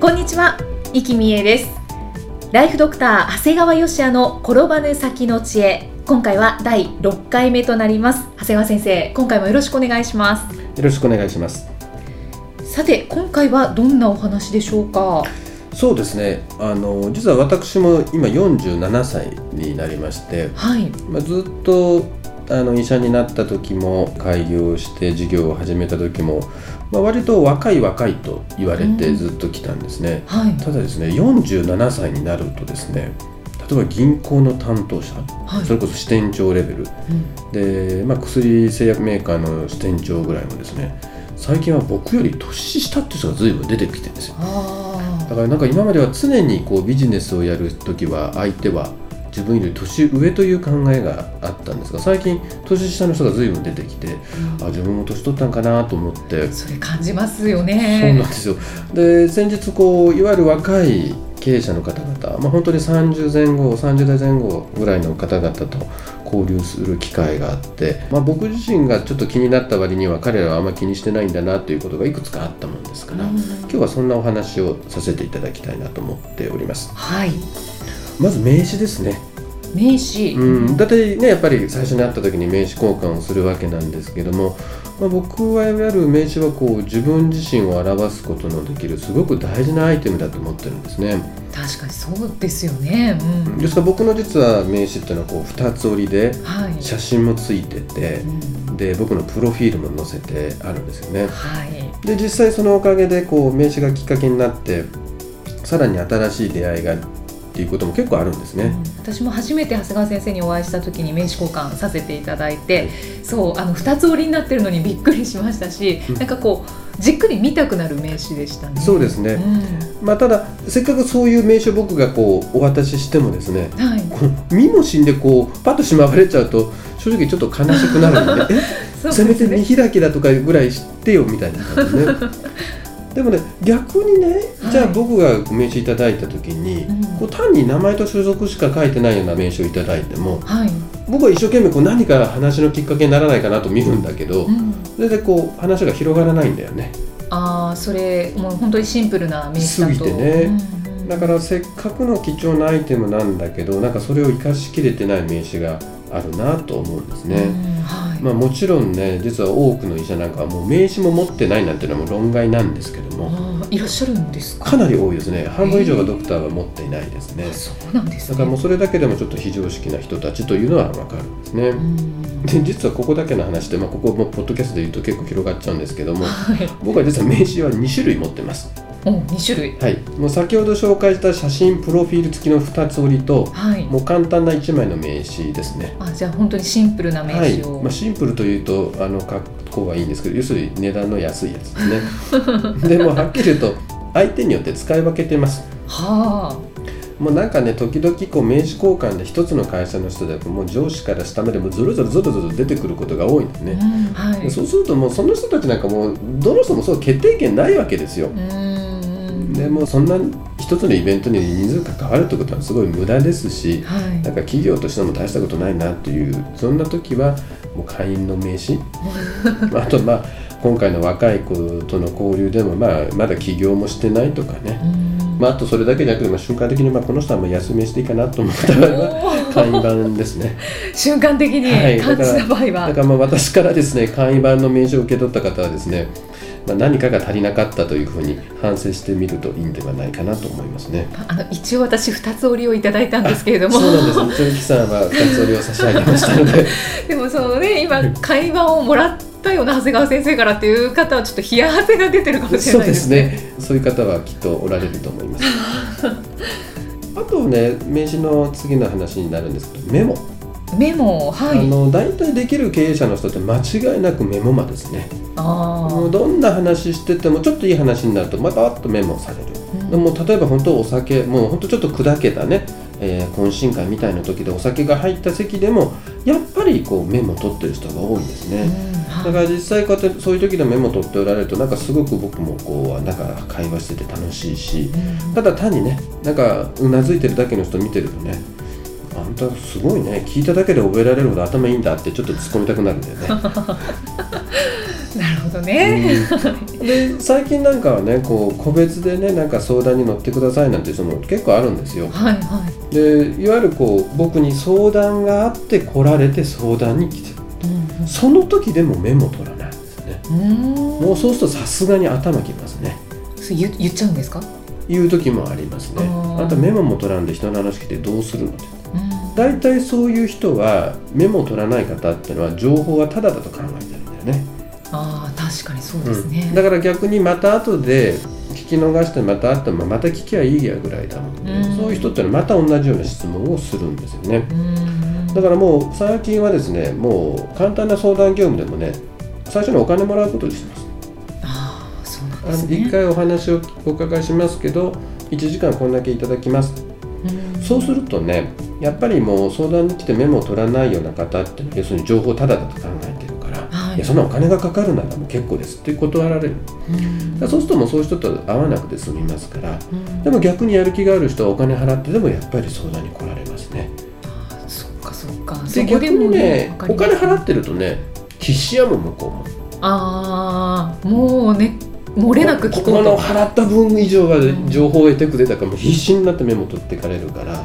こんにちは、生きみえです。ライフドクター長谷川芳也の転ばぬ先の知恵。今回は第6回目となります。長谷川先生、今回もよろしくお願いします。よろしくお願いします。さて、今回はどんなお話でしょうか。そうですね。実は私も今47歳になりまして、ずっと医者になった時も開業して事業を始めた時も、割と若いと言われてずっと来たんですね、ただですね、47歳になるとですね、例えば銀行の担当者、それこそ支店長レベル、で、薬製薬メーカーの支店長ぐらいもですね、最近は僕より年下って人が随分出てきてるんですよ。だから今までは常にビジネスをやるときは相手は自分より年上という考えがあったんですが、最近年下の人が随分出てきて、自分も年取ったんかなと思って。それ感じますよね。そうなんですよ。で、先日いわゆる若い経営者の方々、本当に30代前後ぐらいの方々と交流する機会があって、僕自身がちょっと気になった割には彼らはあんまり気にしてないんだなということがいくつかあったもんですから、今日はそんなお話をさせていただきたいなと思っております。まず名刺ですね。名刺、だってね、やっぱり最初に会った時に名刺交換をするわけなんですけども、僕はいわゆる名刺は自分自身を表すことのできるすごく大事なアイテムだと思ってるんですね。確かにそうですよね、ですから僕の実は名刺っていうのは2つ折りで写真もついてて、で、僕のプロフィールも載せてあるんですよね、で、実際そのおかげで名刺がきっかけになってさらに新しい出会いがっていうことも結構あるんですね、私も初めて長谷川先生にお会いした時に名刺交換させていただいて、2つ折りになってるのにびっくりしましたし、じっくり見たくなる名刺でしたね。そうですね、ただせっかくそういう名刺を僕がお渡ししてもですね、見もしんでパッとしまわれちゃうと正直ちょっと悲しくなるので、せめて見開きだとかぐらい知ってよみたいな感じね。でもね、逆にね、じゃあ僕が名刺いただいた時に、単に名前と所属しか書いてないような名刺をいただいても、僕は一生懸命何か話のきっかけにならないかなと見るんだけど、それで話が広がらないんだよね。それもう本当にシンプルな名刺だとすぎてね、だからせっかくの貴重なアイテムなんだけど、それを生かしきれてない名刺があるなと思うんですね、もちろんね、実は多くの医者なんかはもう名刺も持ってないなんていうのはもう論外なんですけども。いらっしゃるんですか。かなり多いですね。半分以上がドクターは持っていないですね。そうなんですね。だからもうそれだけでもちょっと非常識な人たちというのは分かるんですね。で、実はここだけの話で、ここもポッドキャストで言うと結構広がっちゃうんですけども、僕は実は名刺は2種類持ってます。2種類。もう先ほど紹介した写真プロフィール付きの2つ折りと、もう簡単な1枚の名刺ですね。じゃあ本当にシンプルな名刺を、シンプルというと格好がいいんですけど、要するに値段の安いやつですね。でもはっきり言うと相手によって使い分けてます。もう時々名刺交換で一つの会社の人でもう上司から下までもずる出てくることが多いんですね、そうするともうその人たちなんかもうどの人もそう決定権ないわけですよ。でもそんな一つのイベントに人数関わるということはすごい無駄ですし、企業としても大したことないなという、そんな時はもう会員の名刺あと今回の若い子との交流でもまだ起業もしてないとかね、あとそれだけじゃなくて瞬間的にこの人は安名していいかなと思った場合は会員版ですね。瞬間的に感じた場合は、だから私からですね、会員版の名刺を受け取った方はですね、何かが足りなかったというふうに反省してみるといいんではないかなと思いますね。一応私2つ折りをいただいたんですけれども。そうなんですね。チョキさんは2つ折りを差し上げましたのででも今会話をもらったような長谷川先生からっていう方はちょっと冷や汗が出てるかもしれないですね。そうですね、そういう方はきっとおられると思いますあとね、名刺の次の話になるんですけど、メモ。メモ、はい、大体できる経営者の人って間違いなくメモマですね。もうどんな話しててもちょっといい話になるとまたっとメモされる、うん、もう例えば本当お酒、もう本当ちょっと砕けたね、懇親会みたいな時でお酒が入った席でもやっぱりこうメモ取ってる人が多いんですね、うん、はい、だから実際こうやってそういう時のメモ取っておられるとなんかすごく僕もこうなんか会話してて楽しいし、うん、ただ単にねなんかうなずいてるだけの人見てるとね、あんたすごいね、聞いただけで覚えられるほど頭いいんだってちょっと突っ込みたくなるんだよね。なるほどね、うん、で最近なんかはねこう個別でねなんか相談に乗ってくださいなんていう人も結構あるんですよ、はいはい、でいわゆるこう僕に相談があって来られて相談に来てる、うん、その時でもメモ取らないんですね。もうそうするとさすがに頭きますね。それ言っちゃうんですか？言う時もありますね。 あんたメモも取らんで人の話聞いてどうするのって。だいたいそういう人はメモを取らない方っていうのは情報はただだと考えてるんだよね。ああ、確かにそうですね、うん、だから逆にまた後で聞き逃してまたあってもまた聞きゃいいやぐらいだもんね、うん、そういう人ってのはまた同じような質問をするんですよね、うん、だからもう最近はですねもう簡単な相談業務でもね最初にお金もらうことにしてます。ああ、そうなんですね。一回お話をお伺いしますけど1時間こんだけいただきます。そうするとねやっぱりもう相談に来てメモを取らないような方って要するに情報をただだと考えてるから、はい、いやそんなお金がかかるならもう結構ですって断られる、うん、だそうするともうそういう人と会わなくて済みますから、うん、でも逆にやる気がある人はお金払ってでもやっぱり相談に来られますね。あ、そっかそっか。で逆にねお金払ってるとね必死やもん向こうも。ああ、もうね漏れなく聞こうと。この払った分以上は情報を得てくれたからもう必死になってメモ取っていかれるから、だ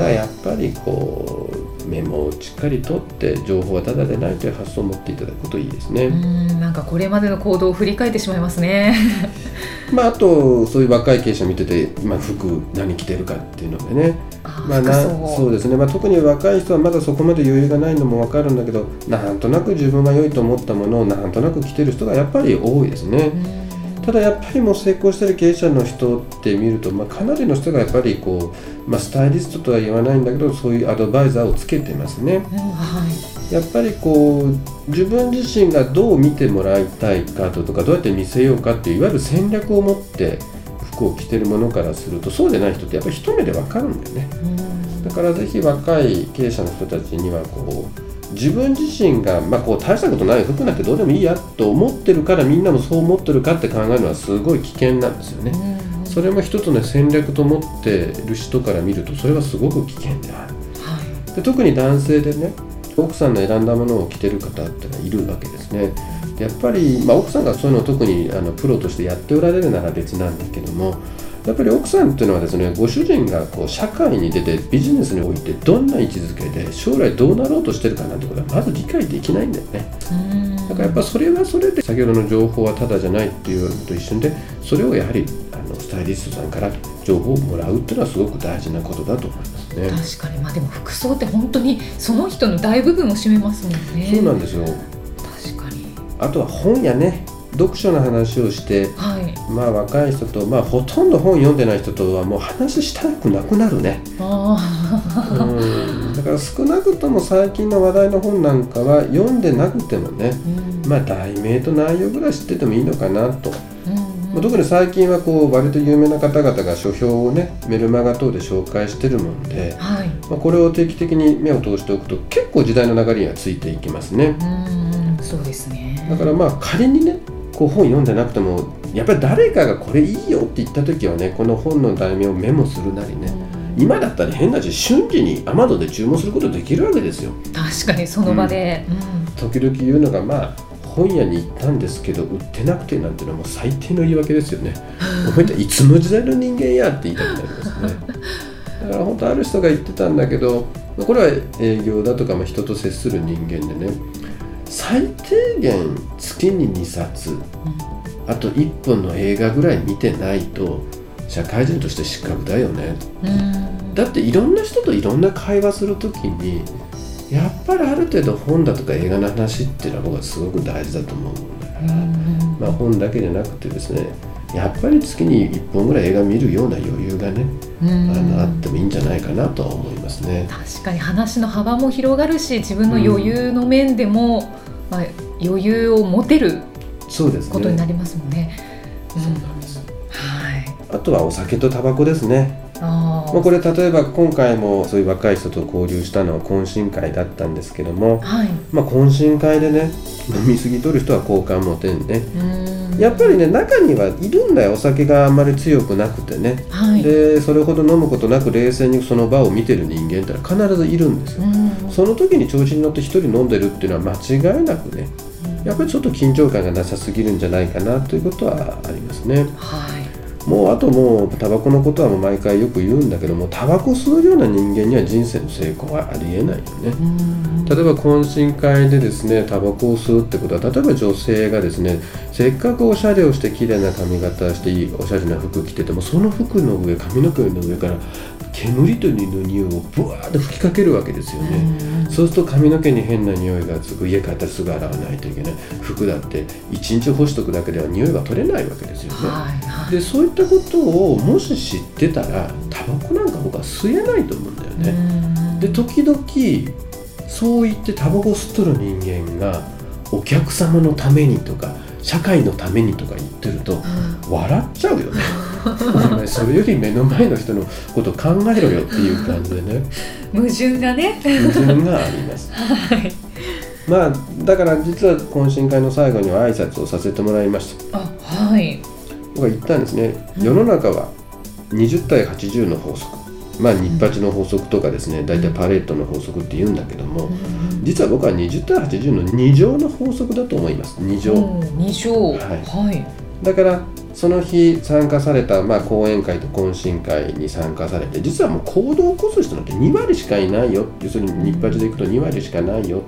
からやっぱりこうメモをしっかり取って情報はただでないという発想を持っていただくといいですね。なんかこれまでの行動を振り返ってしまいますね。まああとそういう若い経営者見てて、まあ、服何着てるかっていうのでね、まあ、そうですね、まあ、特に若い人はまだそこまで余裕がないのも分かるんだけどなんとなく自分が良いと思ったものをなんとなく着てる人がやっぱり多いですね。ただやっぱりもう成功してる経営者の人って見ると、まあ、かなりの人がやっぱりこう、まあ、スタイリストとは言わないんだけどそういうアドバイザーをつけてますね、はい、やっぱりこう自分自身がどう見てもらいたいかとかどうやって見せようかっていういわゆる戦略を持って服を着てるものからするとそうでない人ってやっぱり一目で分かるんだよね。だからぜひ若い経営者の人たちにはこう自分自身が、まあ、こう大したことない服なんてどうでもいいやと思ってるからみんなもそう思ってるかって考えるのはすごい危険なんですよね、うん、それも一つの戦略と思ってる人から見るとそれはすごく危険である、はい、で特に男性でね奥さんの選んだものを着てる方ってのはいるわけですね。やっぱり、まあ、奥さんがそういうのを特にプロとしてやっておられるなら別なんだけどもやっぱり奥さんっていうのはですねご主人がこう社会に出てビジネスにおいてどんな位置づけで将来どうなろうとしてるかなんてことはまず理解できないんだよね。だからやっぱそれはそれで先ほどの情報はただじゃないっていうのと一緒でそれをやはりスタイリストさんから情報をもらうっていうのはすごく大事なことだと思いますね。確かに、まあ、でも服装って本当にその人の大部分を占めますもんね。そうなんですよ。確かに。あとは本やね読書の話をして、はい、まあ若い人と、まあ、ほとんど本読んでない人とはもう話したくなくなるね。だから少なくとも最近の話題の本なんかは読んでなくてもね、まあ題名と内容ぐらい知っててもいいのかなと、まあ、特に最近はこう割と有名な方々が書評をねメルマガ等で紹介してるもんで、はい、まあ、これを定期的に目を通しておくと結構時代の流れにはついていきますね。そうですね。だからまあ仮にねこう本読んでなくてもやっぱり誰かがこれいいよって言った時はねこの本の題名をメモするなりね、今だったら変な話瞬時にAmazonで注文することできるわけですよ。確かにその場で、時々言うのがまあ本屋に行ったんですけど売ってなくてなんてのはもう最低の言い訳ですよね。いつの時代の人間やって言いたくなりますね。だから本当ある人が言ってたんだけどこれは営業だとか、まあ、人と接する人間でね最低限月に2冊、あと1本の映画ぐらい見てないと社会人として失格だよね、だっていろんな人といろんな会話するときにやっぱりある程度本だとか映画の話っていうのは僕はすごく大事だと思うから、まあ、本だけじゃなくてですねやっぱり月に1本ぐらい映画見るような余裕がね、あってもいいんじゃないかなとは思いますね。確かに話の幅も広がるし、自分の余裕の面でも、まあ、余裕を持てることになりますもんね。あとはお酒とタバコですね。まあこれ例えば今回もそういう若い人と交流したのは懇親会だったんですけども、はい、まあ懇親会でね、飲み過ぎとる人は好感持てんね。やっぱりね、中にはいるんだよ、お酒があんまり強くなくてね、はい、でそれほど飲むことなく冷静にその場を見てる人間ってのは必ずいるんですよ。その時に調子に乗って一人飲んでるっていうのは間違いなくね、やっぱりちょっと緊張感がなさすぎるんじゃないかなということはありますね。はい、もうあともうタバコのことはもう毎回よく言うんだけども、タバコ吸うような人間には人生の成功はありえないよね。例えば懇親会でですね、タバコを吸うってことは、例えば女性がですね、せっかくおしゃれをして綺麗な髪型していいおしゃれな服着てても、その服の上、髪の毛の上から煙という匂いをブワーッと吹きかけるわけですよね。そうすると髪の毛に変な匂いがつく、家帰ったらすぐ洗わないといけない、服だって1日干しとくだけでは匂いが取れないわけですよね。でそういったことをもし知ってたら、タバコなんか僕は吸えないと思うんだよね。で時々そう言ってタバコ吸っとる人間がお客様のためにとか社会のためにとか言ってると笑っちゃうよね。お前それより目の前の人のことを考えろよっていう感じでね、矛盾がね、矛盾があります。はい、まあだから実は懇親会の最後には挨拶をさせてもらいました。あ、はい、僕は言ったんですね、世の中は20対80の法則、まあニッパチの法則とかですね、大体パレットの法則って言うんだけども、実は僕は20対80の2乗の法則だと思います。2乗、2乗、はい、だからその日参加された、まあ、講演会と懇親会に参加されて、実はもう行動を起こす人なんて2割しかいないよ、要するにニッパチでいくと2割しかないよ。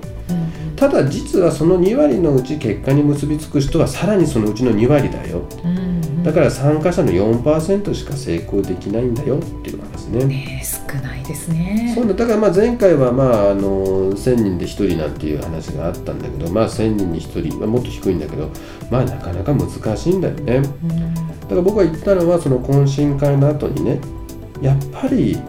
ただ実はその2割のうち結果に結びつく人はさらにそのうちの2割だよ、だから参加者の 4% しか成功できないんだよっていう話ね。ね、少ないですね。そうだからまあ前回はまあ1000人で1人なんていう話があったんだけど、まあ、1000人に1人はもっと低いんだけど、まあ、なかなか難しいんだよね。だから僕が言ったのは、その懇親会の後にね、やっぱり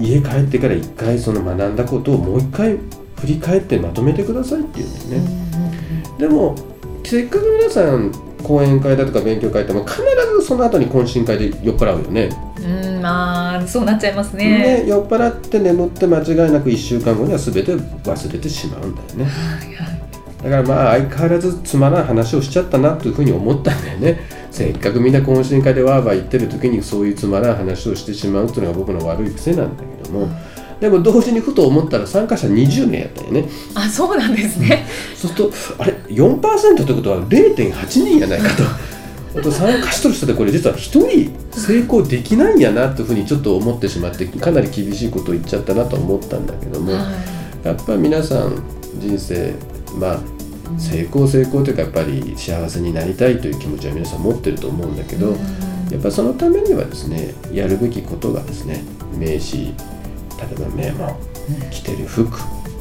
家帰ってから一回その学んだことをもう一回振り返ってまとめてくださいっていうんだよね。でもせっかく皆さん講演会だとか勉強会っても必ずその後に懇親会で酔っ払うよね。まあそうなっちゃいます ね。酔っ払って眠って間違いなく1週間後には全て忘れてしまうんだよね。だからまあ相変わらずつまらない話をしちゃったなというふうに思ったんだよね。せっかくみんな懇親会でわーわー言ってる時にそういうつまらない話をしてしまうというのが僕の悪い癖なんだけども、でも同時にふと思ったら参加者20名やったよね。あ、そうなんですね。そうするとあれ 4% ってことは 0.8 人やないかとあと参加しとる人でこれ実は1人成功できないんやなというふうにちょっと思ってしまって、かなり厳しいことを言っちゃったなと思ったんだけども、やっぱり皆さん人生、まあ成功というか、やっぱり幸せになりたいという気持ちは皆さん持ってると思うんだけど、やっぱそのためにはですね、やるべきことがですね、名刺、例えばメモ、着てる服、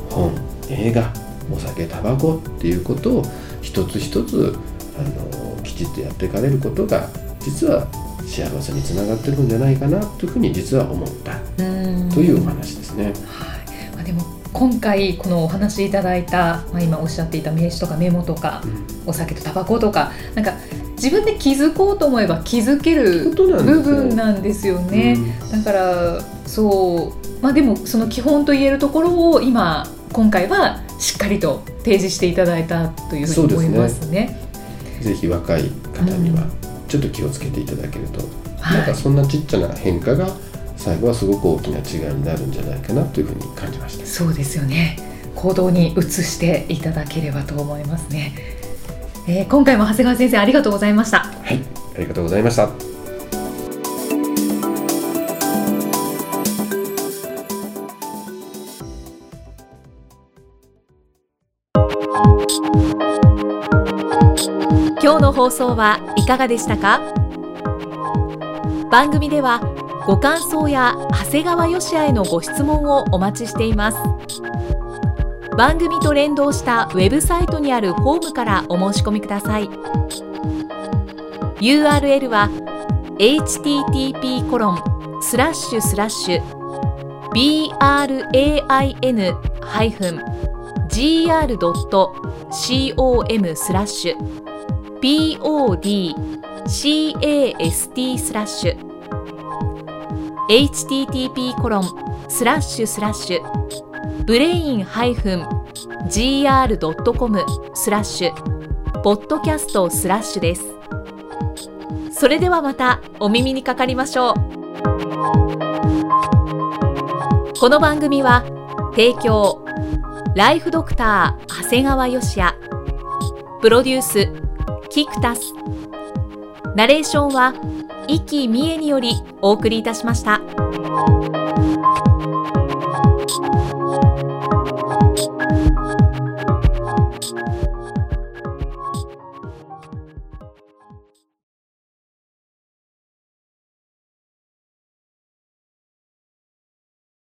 本、映画、お酒、タバコっていうことを一つ一つきちっとやっていかれることが、実は幸せにつながってるんじゃないかなというふうに実は思ったというお話ですね。はい、でも今回このお話しいただいた、まあ、今おっしゃっていた名刺とかメモとか、お酒とタバコとか、なんか自分で気づこうと思えば気づける部分なんですよね。だからそう、まあ、でもその基本と言えるところを今回はしっかりと提示していただいたというふうに思いますね。ぜひ若い方にはちょっと気をつけていただけると、なんかそんなちっちゃな変化が最後はすごく大きな違いになるんじゃないかなというふうに感じました。そうですよね。行動に移していただければと思いますね。今回も長谷川先生、ありがとうございました。はい、ありがとうございました。今日の放送はいかがでしたか？番組ではご感想や長谷川芳也へのご質問をお待ちしています。番組と連動したウェブサイトにあるホームからお申し込みください。URL は brain-gr.com/podcast/ です。それではまたお耳にかかりましょう。この番組は提供ライフドクター長谷川芳也、プロデュースキクタス、ナレーションは生きみえによりお送りいたしました。